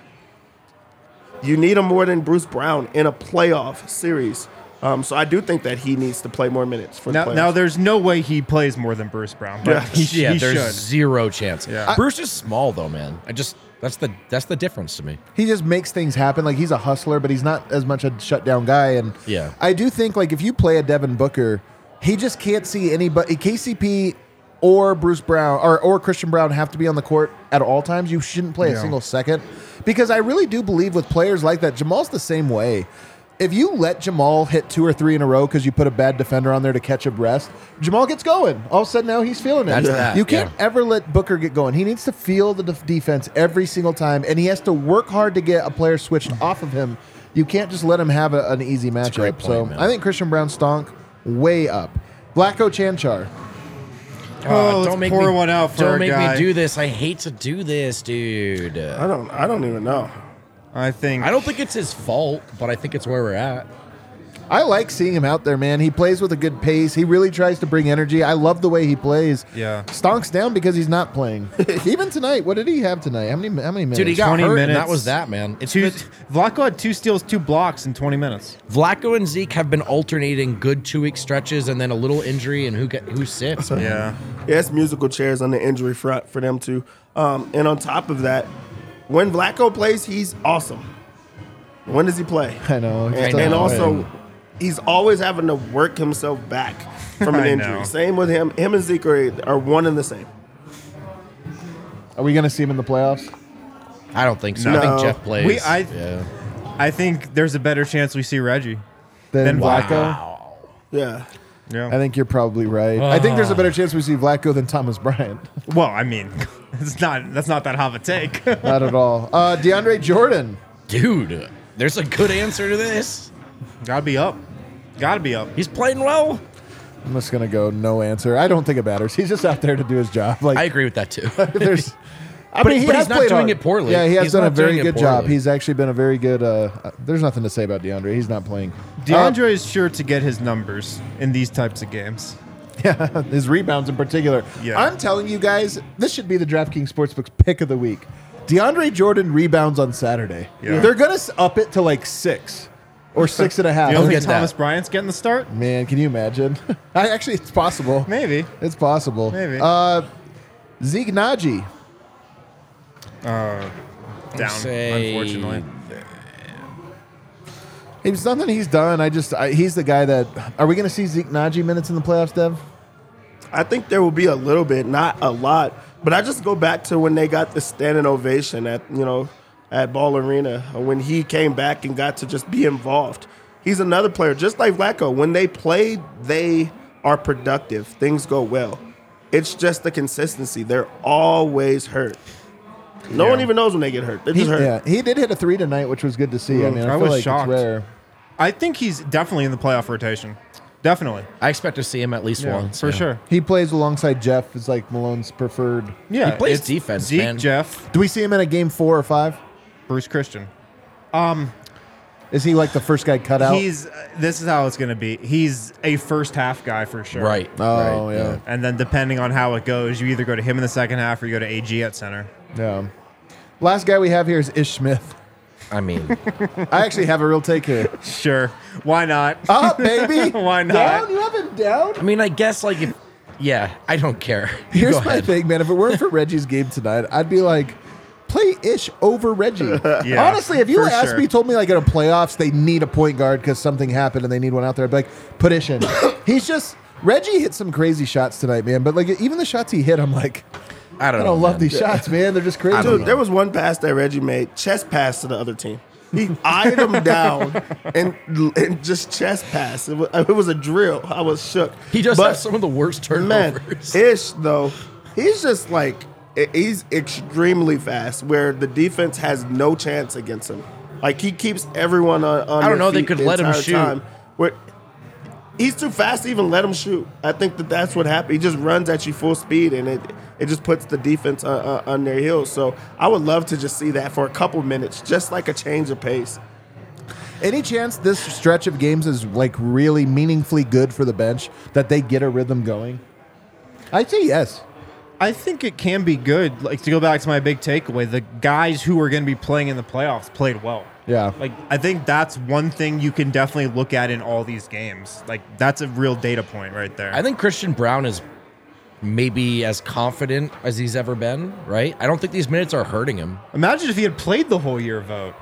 You need him more than Bruce Brown in a playoff series. Um, so I do think that he needs to play more minutes for now, the playoffs. Now, there's no way he plays more than Bruce Brown. But yeah, he, yeah he there's should. Zero chance. Yeah. I, Bruce is small, though, man. I just that's the that's the difference to me. He just makes things happen. Like, he's a hustler, but he's not as much a shutdown guy. And yeah. I do think, like, if you play a Devin Booker, he just can't see anybody. K C P or Bruce Brown or, or Christian Braun have to be on the court at all times. You shouldn't play yeah. a single second. Because I really do believe with players like that, Jamal's the same way. If you let Jamal hit two or three in a row because you put a bad defender on there to catch a rest, Jamal gets going. All of a sudden now he's feeling it. That's that, you can't yeah. ever let Booker get going. He needs to feel the def- defense every single time, and he has to work hard to get a player switched off of him. You can't just let him have a, an easy matchup. Point, so man. I think Christian Braun stonk way up. Vlatko Čančar. Oh, oh, don't make pour me, one out for Don't make guy. me do this. I hate to do this, dude. I don't. I don't even know. I think. I don't think it's his fault, but I think it's where we're at. I like seeing him out there, man. He plays with a good pace. He really tries to bring energy. I love the way he plays. Yeah. Stonks down because he's not playing. Even tonight, what did he have tonight? How many? How many minutes? Dude, he got twenty hurt, minutes. And that was that, man. It's two, Vlatko had two steals, two blocks in twenty minutes. Vlatko and Zeke have been alternating good two-week stretches and then a little injury and who get, who sits. Man. Yeah. Yeah, it's musical chairs on the injury front for them too. Um, and on top of that, when Vlatko plays, he's awesome. When does he play? I know. And, I know. and also. He's always having to work himself back from an injury. Know. Same with him. Him and Zeke are, are one and the same. Are we going to see him in the playoffs? I don't think so. No. I think Jeff plays. We, I, yeah. I think there's a better chance we see Reggie than, than Vlatko. Wow. Yeah. yeah. I think you're probably right. Uh. I think there's a better chance we see Vlatko than Thomas Bryant. Well, I mean, it's not. that's not that hot of a take. Not at all. Uh, DeAndre Jordan. Dude, there's a good answer to this. Gotta be up. Gotta be up. He's playing well. I'm just gonna go no answer. I don't think it matters. He's just out there to do his job. Like I agree with that too. there's, I but mean, he but has he's not doing on, it poorly. Yeah, he has he's done a very good job. He's actually been a very good. Uh, uh, there's nothing to say about DeAndre. He's not playing. DeAndre uh, is sure to get his numbers in these types of games. Yeah, his rebounds in particular. Yeah. I'm telling you guys, this should be the DraftKings Sportsbook's pick of the week. DeAndre Jordan rebounds on Saturday. Yeah. They're gonna up it to like six. Or six and a half. You don't think Thomas that. Bryant's getting the start? Man, can you imagine? I, actually, it's possible. Maybe. It's possible. Maybe. Uh, Zeke Naji. Uh, down, say, unfortunately. It's nothing he's done. I just I, he's the guy that... Are we going to see Zeke Naji minutes in the playoffs, Dev? I think there will be a little bit, not a lot. But I just go back to when they got the standing ovation at, you know... at Ball Arena, when he came back and got to just be involved. He's another player, just like Vlatko. When they play, they are productive. Things go well. It's just the consistency. They're always hurt. No yeah. one even knows when they get hurt. They're he, just hurt. Yeah, he did hit a three tonight, which was good to see. Mm, I mean, I, I feel was like shocked. It's rare. I think he's definitely in the playoff rotation. Definitely. I expect to see him at least yeah, once. For yeah. sure. He plays alongside Jeff. It's like Malone's preferred. Yeah, he plays defense, Zeke, man. Jeff. Do we see him in a game four or five? Bruce Christian. Um, is he like the first guy cut out? He's. Uh, this is how it's going to be. He's a first half guy for sure. Right. Oh, right. Yeah. yeah. And then depending on how it goes, you either go to him in the second half or you go to A G at center. Yeah. Last guy we have here is Ish Smith. I mean. I actually have a real take here. Sure. Why not? Up, baby. Why not? Down? You have him down? I mean, I guess like if, yeah, I don't care. Here's my thing, man. If it weren't for Reggie's game tonight, I'd be like, play Ish over Reggie. Yeah, honestly, if you asked sure. me, told me like in a playoffs they need a point guard because something happened and they need one out there, I'd be like, put Ish in. He's just Reggie hit some crazy shots tonight, man. But like even the shots he hit, I'm like, I don't, I don't know, love man. these shots, man. They're just crazy. Dude, there was one pass that Reggie made, chest pass to the other team. He eyed him down and and just chest pass. It was, it was a drill. I was shook. He just but, has some of the worst turnovers. Man, Ish though, he's just like. He's extremely fast, where the defense has no chance against him. Like, he keeps everyone on, on I don't know. They could the let him shoot. Time. Where he's too fast to even let him shoot. I think that that's what happened. He just runs at you full speed, and it it just puts the defense on, uh, on their heels. So I would love to just see that for a couple minutes, just like a change of pace. Any chance this stretch of games is like really meaningfully good for the bench, that they get a rhythm going? I'd say yes. I think it can be good. Like, to go back to my big takeaway, the guys who are going to be playing in the playoffs played well. Yeah. Like, I think that's one thing you can definitely look at in all these games. Like, that's a real data point right there. I think Christian Braun is maybe as confident as he's ever been, right? I don't think these minutes are hurting him. Imagine if he had played the whole year vote.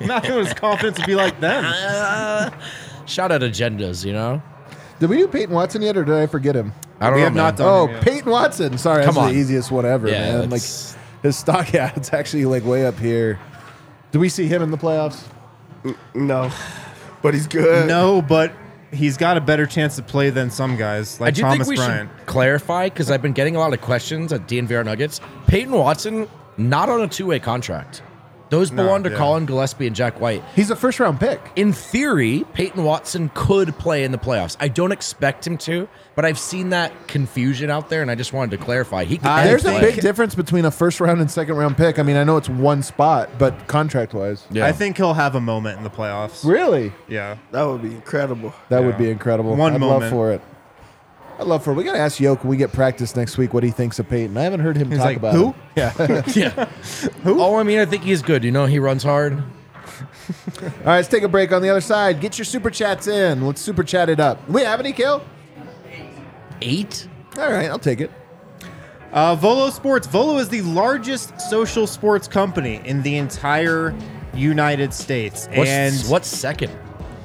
Imagine what his confidence would be like then. Uh, shout out agendas, you know? Did we do Peyton Watson yet, or did I forget him? I don't we know. Have not done oh, him yet. Peyton Watson. Sorry, Come that's on. the easiest one ever, yeah, man. Like, his stock, yeah, it's actually like way up here. Do we see him in the playoffs? No, but he's good. No, but he's got a better chance to play than some guys, like I do Thomas think we Bryant. Should clarify, because I've been getting a lot of questions at D N V R Nuggets. Peyton Watson, not on a two-way contract. Those belong no, to yeah. Colin Gillespie and Jack White. He's a first-round pick. In theory, Peyton Watson could play in the playoffs. I don't expect him to, but I've seen that confusion out there, and I just wanted to clarify. He could uh, there's play. a big difference between a first-round and second-round pick. I mean, I know it's one spot, but contract-wise. Yeah. I think he'll have a moment in the playoffs. Really? Yeah. That would be incredible. That yeah. would be incredible. One I'd moment. love for it. I love for it. We got to ask Yoke when we get practice next week what he thinks of Peyton. I haven't heard him he's talk like, about who? Him. Yeah. yeah. Who? Oh, I mean, I think he's good. You know, he runs hard. All right, let's take a break. On the other side, get your super chats in. Let's super chat it up. We have any, Kill? Eight? All right, I'll take it. Uh, Volo Sports. Volo is the largest social sports company in the entire United States. What's, and what's second?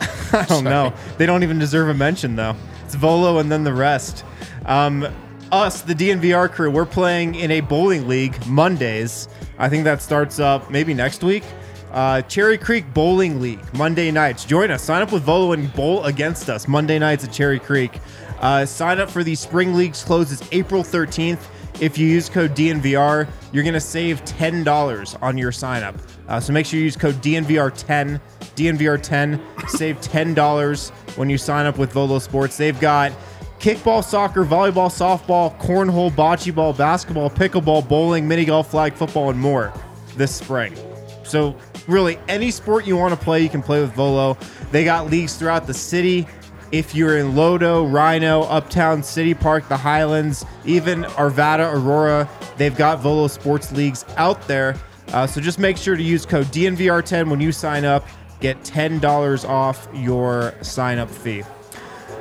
I don't Sorry. know. They don't even deserve a mention, though. It's Volo and then the rest. Um, us, the D N V R crew, we're playing in a bowling league Mondays. I think that starts up maybe next week. Uh, Cherry Creek Bowling League, Monday nights. Join us. Sign up with Volo and bowl against us Monday nights at Cherry Creek. Uh, sign up for the Spring Leagues closes April thirteenth. If you use code D N V R, you're going to save ten dollars on your sign up. Uh, so make sure you use code D N V R ten. D N V R ten, save ten dollars when you sign up with Volo Sports. They've got kickball, soccer, volleyball, softball, cornhole, bocce ball, basketball, pickleball, bowling, mini golf, flag football, and more this spring. So really, any sport you want to play, you can play with Volo. They got leagues throughout the city. If you're in Lodo, Rhino, Uptown, City Park, the Highlands, even Arvada, Aurora, they've got Volo Sports leagues out there. Uh, so just make sure to use code D N V R ten when you sign up. Get ten dollars off your sign-up fee.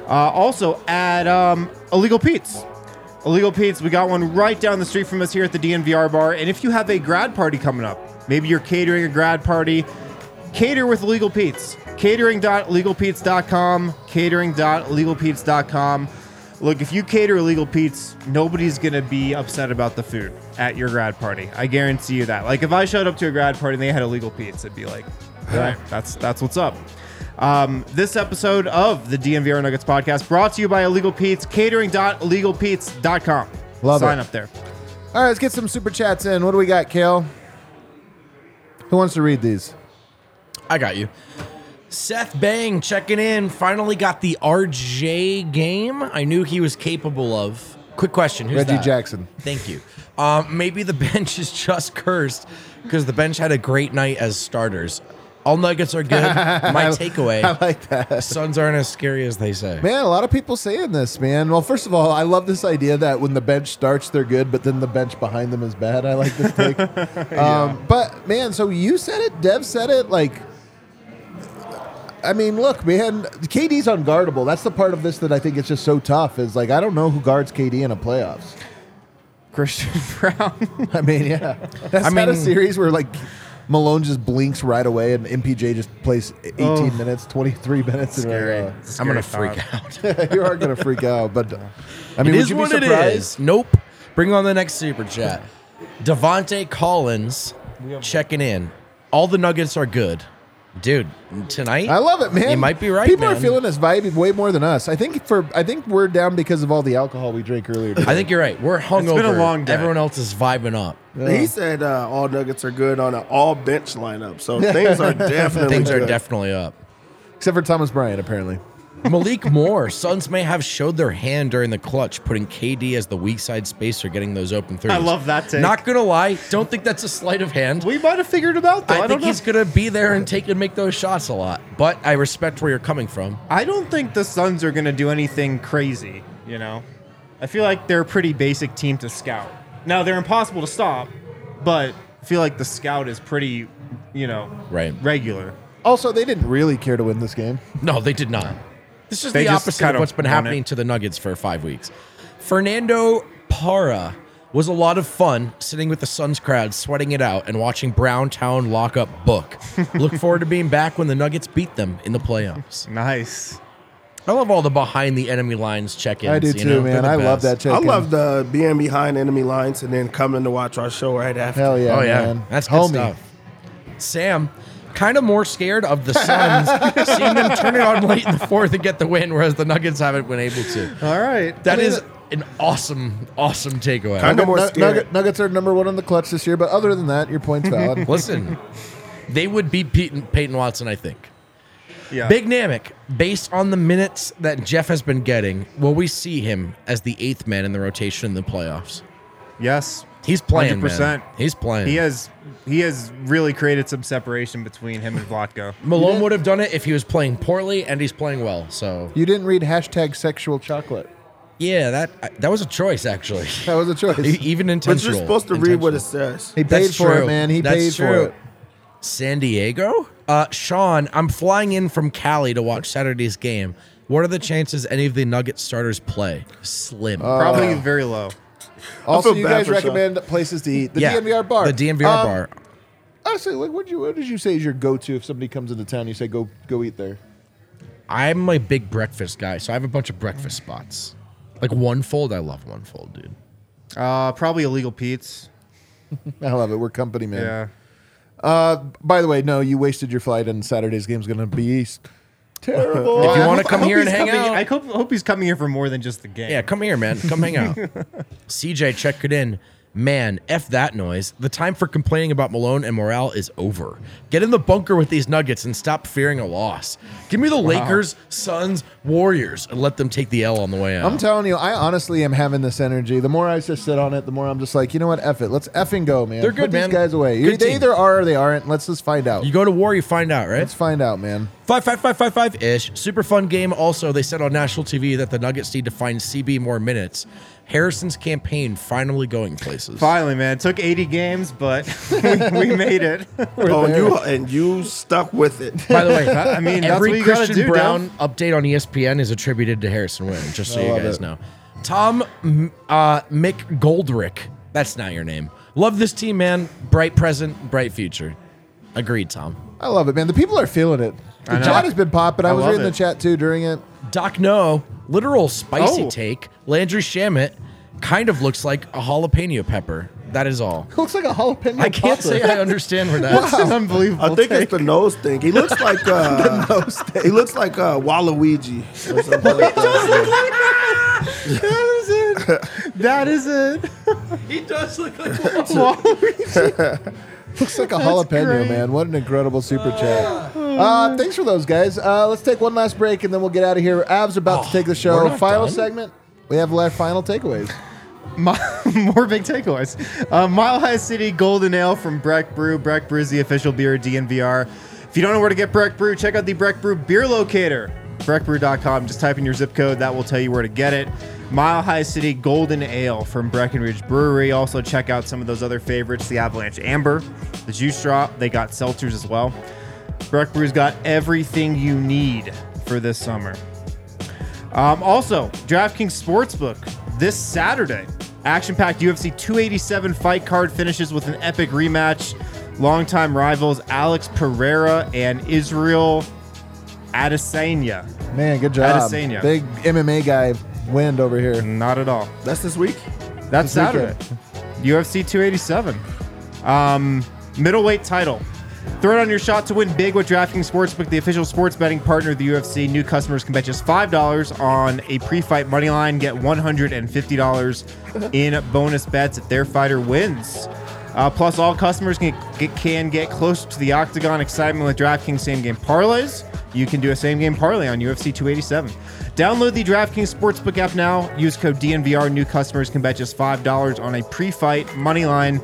Uh, also, at um, Illegal Pete's. Illegal Pete's, we got one right down the street from us here at the D N V R bar. And if you have a grad party coming up, maybe you're catering a grad party, cater with Illegal Pete's. Catering dot illegal pete's dot com. Catering dot illegal pete's dot com. Look, if you cater Illegal Pete's, nobody's going to be upset about the food at your grad party. I guarantee you that. Like, if I showed up to a grad party and they had Illegal Pete's, it'd be like... Right. That's that's what's up. Um, this episode of the D N V R Nuggets podcast brought to you by Illegal Pete's, catering dot illegal pete's dot com. Love Sign it. up there. All right, let's get some super chats in. What do we got, Kale? Who wants to read these? I got you. Seth Bang checking in. Finally got the R J game I knew he was capable of. Quick question. Who's Reggie that? Jackson. Thank you. Um, maybe the bench is just cursed because the bench had a great night as starters. All Nuggets are good. My takeaway. I like that. Suns aren't as scary as they say. Man, a lot of people saying this, man. Well, first of all, I love this idea that when the bench starts, they're good, but then the bench behind them is bad. I like this take. yeah. um, but, man, so you said it. Dev said it. Like, I mean, look, man, K D's unguardable. That's the part of this that I think is just so tough is, like, I don't know who guards K D in a playoffs. Christian Braun. I mean, yeah. That's I not mean, a series where, like... Malone just blinks right away, and M P J just plays eighteen oh, minutes, twenty-three minutes. In a I'm going to freak out. You are going to freak out. But uh, I mean, it is would you what be surprised? It is. Nope. Bring on the next super chat. Devontae Collins checking in. All the Nuggets are good. Dude, tonight? I love it, man. You might be right, People man. People are feeling this vibe way more than us. I think for I think we're down because of all the alcohol we drank earlier today. I think you're right. We're hungover. It's been a long day. Everyone else is vibing up. Yeah. He said uh, all Nuggets are good on an all-bench lineup, so things are definitely Things good. are definitely up. Except for Thomas Bryant, apparently. Malik Moore. Suns may have showed their hand during the clutch, putting K D as the weak side spacer, getting those open threes. I love that take. Not going to lie. Don't think that's a sleight of hand. We might have figured it out, though. I, I think don't he's going to be there and take and make those shots a lot. But I respect where you're coming from. I don't think the Suns are going to do anything crazy, you know? I feel like they're a pretty basic team to scout. Now, they're impossible to stop, but I feel like the scout is pretty, you know, right. regular. Also, they didn't really care to win this game. No, they did not. This is they the opposite of what's been happening it. to the Nuggets for five weeks. Fernando Para was a lot of fun sitting with the Suns crowd, sweating it out, and watching Browntown lock up Book. Look forward to being back when the Nuggets beat them in the playoffs. Nice. I love all the behind the enemy lines check-ins. I do too, you know? man. I best. love that check-in. I love the being behind enemy lines and then coming to watch our show right after. Hell yeah, oh, yeah. man. That's Homie. good stuff. Sam... kind of more scared of the Suns, seeing them turn it on late in the fourth and get the win, whereas the Nuggets haven't been able to. All right. That I mean, is an awesome, awesome takeaway. Kind of more scared. Nugget, Nuggets are number one on the clutch this year, but other than that, your point's valid. Listen, they would beat Peyton, Peyton Watson, I think. Yeah. Big Namek, based on the minutes that Jeff has been getting, will we see him as the eighth man in the rotation in the playoffs? Yes. He's playing, one hundred percent. Man. He's playing. He has he has really created some separation between him and Vlatko. Malone would have done it if he was playing poorly, and he's playing well. So you didn't read hashtag sexual chocolate. Yeah, that that was a choice, actually. That was a choice. Even intentional. But you're supposed to read what it says. He paid That's for true. it, man. He That's paid true. for it. San Diego? Uh, Sean, I'm flying in from Cali to watch Saturday's game. What are the chances any of the Nuggets starters play? Slim. Uh, Probably very low. Also, you guys recommend Sean. places to eat. The yeah, D N V R bar. The D N V R um, bar. Honestly, like, what did you, what did you say is your go-to if somebody comes into town and you say, go go eat there? I'm a big breakfast guy, so I have a bunch of breakfast spots. Like One Fold, I love One Fold, dude. Uh, probably Illegal Pete's. I love it. We're company, man. Yeah. Uh, by the way, no, you wasted your flight, and Saturday's game's going to be East. Terrible. If you want to come hope, here and hang coming, out. I hope, hope he's coming here for more than just the game. Yeah, come here, man. Come hang out. C J checked it in. Man, F that noise. The time for complaining about Malone and morale is over. Get in the bunker with these Nuggets and stop fearing a loss. Give me the wow. Lakers, Suns, Warriors, and let them take the L on the way out. I'm telling you, I honestly am having this energy. The more I just sit on it, the more I'm just like, you know what, F it. Let's effing go, man. They're good, Put man. these guys away. Good they team. either are or they aren't. Let's just find out. You go to war, you find out, right? Let's find out, man. five five five five five-ish. Super fun game. Also, they said on national T V that the Nuggets need to find C B more minutes. Harrison's campaign finally going places. Finally, man. It took eighty games, but we, we made it. Oh, you, and you stuck with it. By the way, I mean, every that's what Christian do, Brown Dave. update on E S P N is attributed to Harrison Wynn, just so I you guys it. know. Tom uh, McGoldrick. That's not your name. Love this team, man. Bright present, bright future. Agreed, Tom. I love it, man. The people are feeling it. The chat has been popping. I, I was reading it. the chat, too, during it. Doc No, literal spicy oh. take. Landry Shamet kind of looks like a jalapeno pepper. That is all. It looks like a jalapeno I can't popper. say I understand where that is. Wow. An unbelievable I think take. It's the nose thing. He looks like uh, the nose thing. He looks like uh, Waluigi. He does look like that. That is it. That is it. He does look like Waluigi. Looks like a That's jalapeno, great. man. What an incredible super uh, chat. Uh, thanks for those, guys. Uh, let's take one last break, and then we'll get out of here. Av's about oh, to take the show. Final done. segment. We have left final takeaways. More big takeaways. Uh, Mile High City Golden Ale from Breck Brew. Breck Brew is the official beer of D N V R. If you don't know where to get Breck Brew, check out the Breck Brew beer locator. Breck Brew dot com. Just type in your zip code. That will tell you where to get it. Mile High City Golden Ale from Breckenridge Brewery. Also check out some of those other favorites. The Avalanche Amber, the Juice Drop. They got seltzers as well. Breck Brew's got everything you need for this summer. Um, also, DraftKings Sportsbook this Saturday. Action-packed U F C two eighty-seven fight card finishes with an epic rematch. Longtime rivals Alex Pereira and Israel Adesanya. Man, good job. Adesanya. Big M M A guy wind over here. Not at all. That's this week? That's this Saturday. Weekend. U F C two eighty-seven. Um, middleweight title. Throw it on your shot to win big with DraftKings Sportsbook, the official sports betting partner of the U F C. New customers can bet just five dollars on a pre-fight money line, get one hundred fifty dollars in bonus bets if their fighter wins. Uh, plus, all customers can get, can get close to the octagon excitement with DraftKings same-game parlays. You can do a same-game parlay on U F C two eighty-seven. Download the DraftKings Sportsbook app now. Use code D N V R. New customers can bet just five dollars on a pre-fight money line.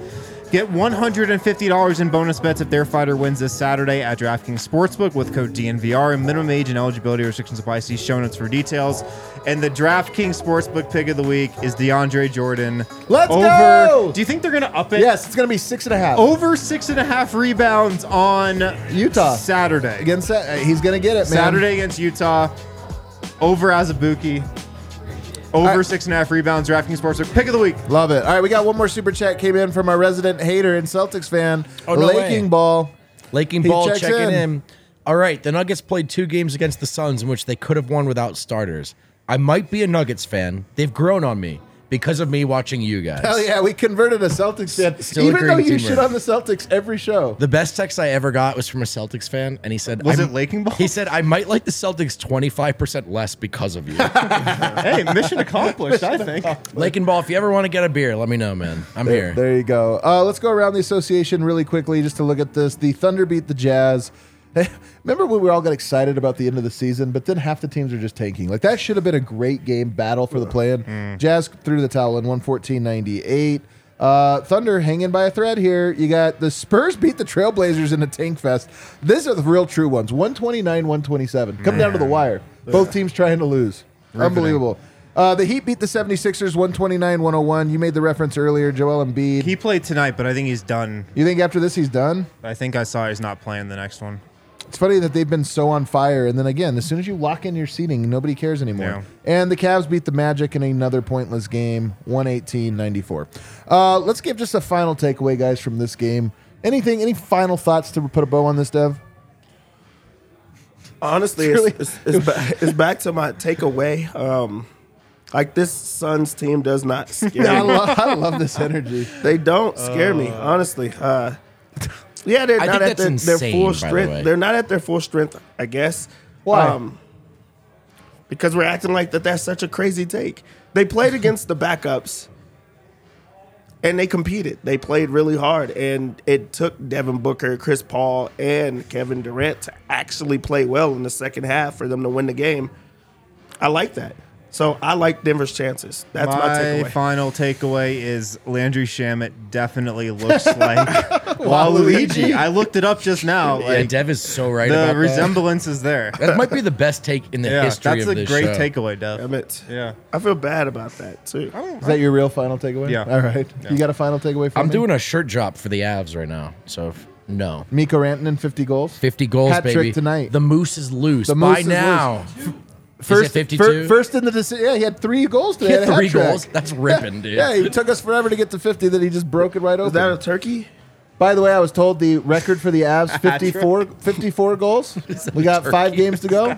Get one hundred fifty dollars in bonus bets if their fighter wins this Saturday at DraftKings Sportsbook with code D N V R. Minimum age and eligibility restrictions apply. See show notes for details. And the DraftKings Sportsbook pick of the week is DeAndre Jordan. Let's over, go! Do you think they're going to up it? Yes, it's going to be six and a half. Over six and a half rebounds on Utah Saturday. Against, he's going to get it, man. Saturday against Utah. Over Azubuike. Over right. six and a half rebounds, DraftKings Sportsbook. Pick of the week. Love it. All right, we got one more super chat came in from our resident hater and Celtics fan, oh, no Laking way. Ball. Laking he Ball checking in. in. All right, the Nuggets played two games against the Suns in which they could have won without starters. I might be a Nuggets fan. They've grown on me because of me watching you guys. Hell yeah, we converted a Celtics fan. Still Even though you shit on the Celtics every show. The best text I ever got was from a Celtics fan, and he said... Was it Laking Ball? He said, I might like the Celtics twenty-five percent less because of you. Hey, mission accomplished, mission I think. Accomplished. Laking Ball, if you ever want to get a beer, let me know, man. I'm there, here. There you go. Uh, let's go around the association really quickly just to look at this. The Thunder beat the Jazz. Remember when we all got excited about the end of the season, but then half the teams are just tanking. Like, that should have been a great game battle for the play-in. Mm. Jazz threw the towel in one fourteen ninety-eight. Uh, Thunder hanging by a thread here. You got the Spurs beat the Trailblazers in a tank fest. These are the real true ones. one twenty-nine one twenty-seven. Come Man. down to the wire. Both teams trying to lose. Unbelievable. Uh, the Heat beat the seventy-sixers one twenty-nine one oh one. You made the reference earlier, Joel Embiid. He played tonight, but I think he's done. You think after this he's done? I think I saw he's not playing the next one. It's funny that they've been so on fire, and then again, as soon as you lock in your seating, nobody cares anymore. Yeah. And the Cavs beat the Magic in another pointless game, one eighteen ninety-four. Uh, let's give just a final takeaway, guys, from this game. Anything, any final thoughts to put a bow on this, Dev? Honestly, it's, really it's, it's, it's, back, it's back to my takeaway. Um, like, this Suns team does not scare me. I, lo- I love this energy. They don't scare uh, me, honestly. Uh Yeah, they're I not at the, insane, their full strength. The they're not at their full strength, I guess. Why? Um, because we're acting like that. That's such a crazy take. They played against the backups, and they competed. They played really hard, and it took Devin Booker, Chris Paul, and Kevin Durant to actually play well in the second half for them to win the game. I like that. So I like Denver's chances. That's my, my takeaway. My final takeaway is Landry Shamet definitely looks like Waluigi. I looked it up just now. Like, yeah, Dev is so right about that. The resemblance is there. That might be the best take in the yeah, history of this show. That's a great takeaway, Dev. Damn it. Yeah. I feel bad about that, too. Is that your real final takeaway? Yeah. All right. Yeah. You got a final takeaway for me? I'm doing a shirt drop for the Avs right now, so... If- No. Mikko Rantanen, fifty goals. fifty goals, Hat baby. Hat trick tonight. The moose is loose. The moose By is now. Loose. First, fir- first in the decision. Yeah, he had three goals today. He had three goals. That's ripping, yeah, dude. Yeah, he took us forever to get to fifty. Then he just broke it right over. Is that a turkey? By the way, I was told the record for the Avs fifty-four, fifty-four goals. We got turkey? five games to go.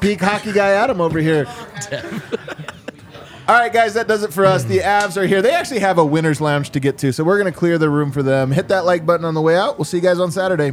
Peak hockey guy Adam over here. All right, guys, that does it for us. The Avs are here. They actually have a winner's lounge to get to, so we're going to clear the room for them. Hit that like button on the way out. We'll see you guys on Saturday.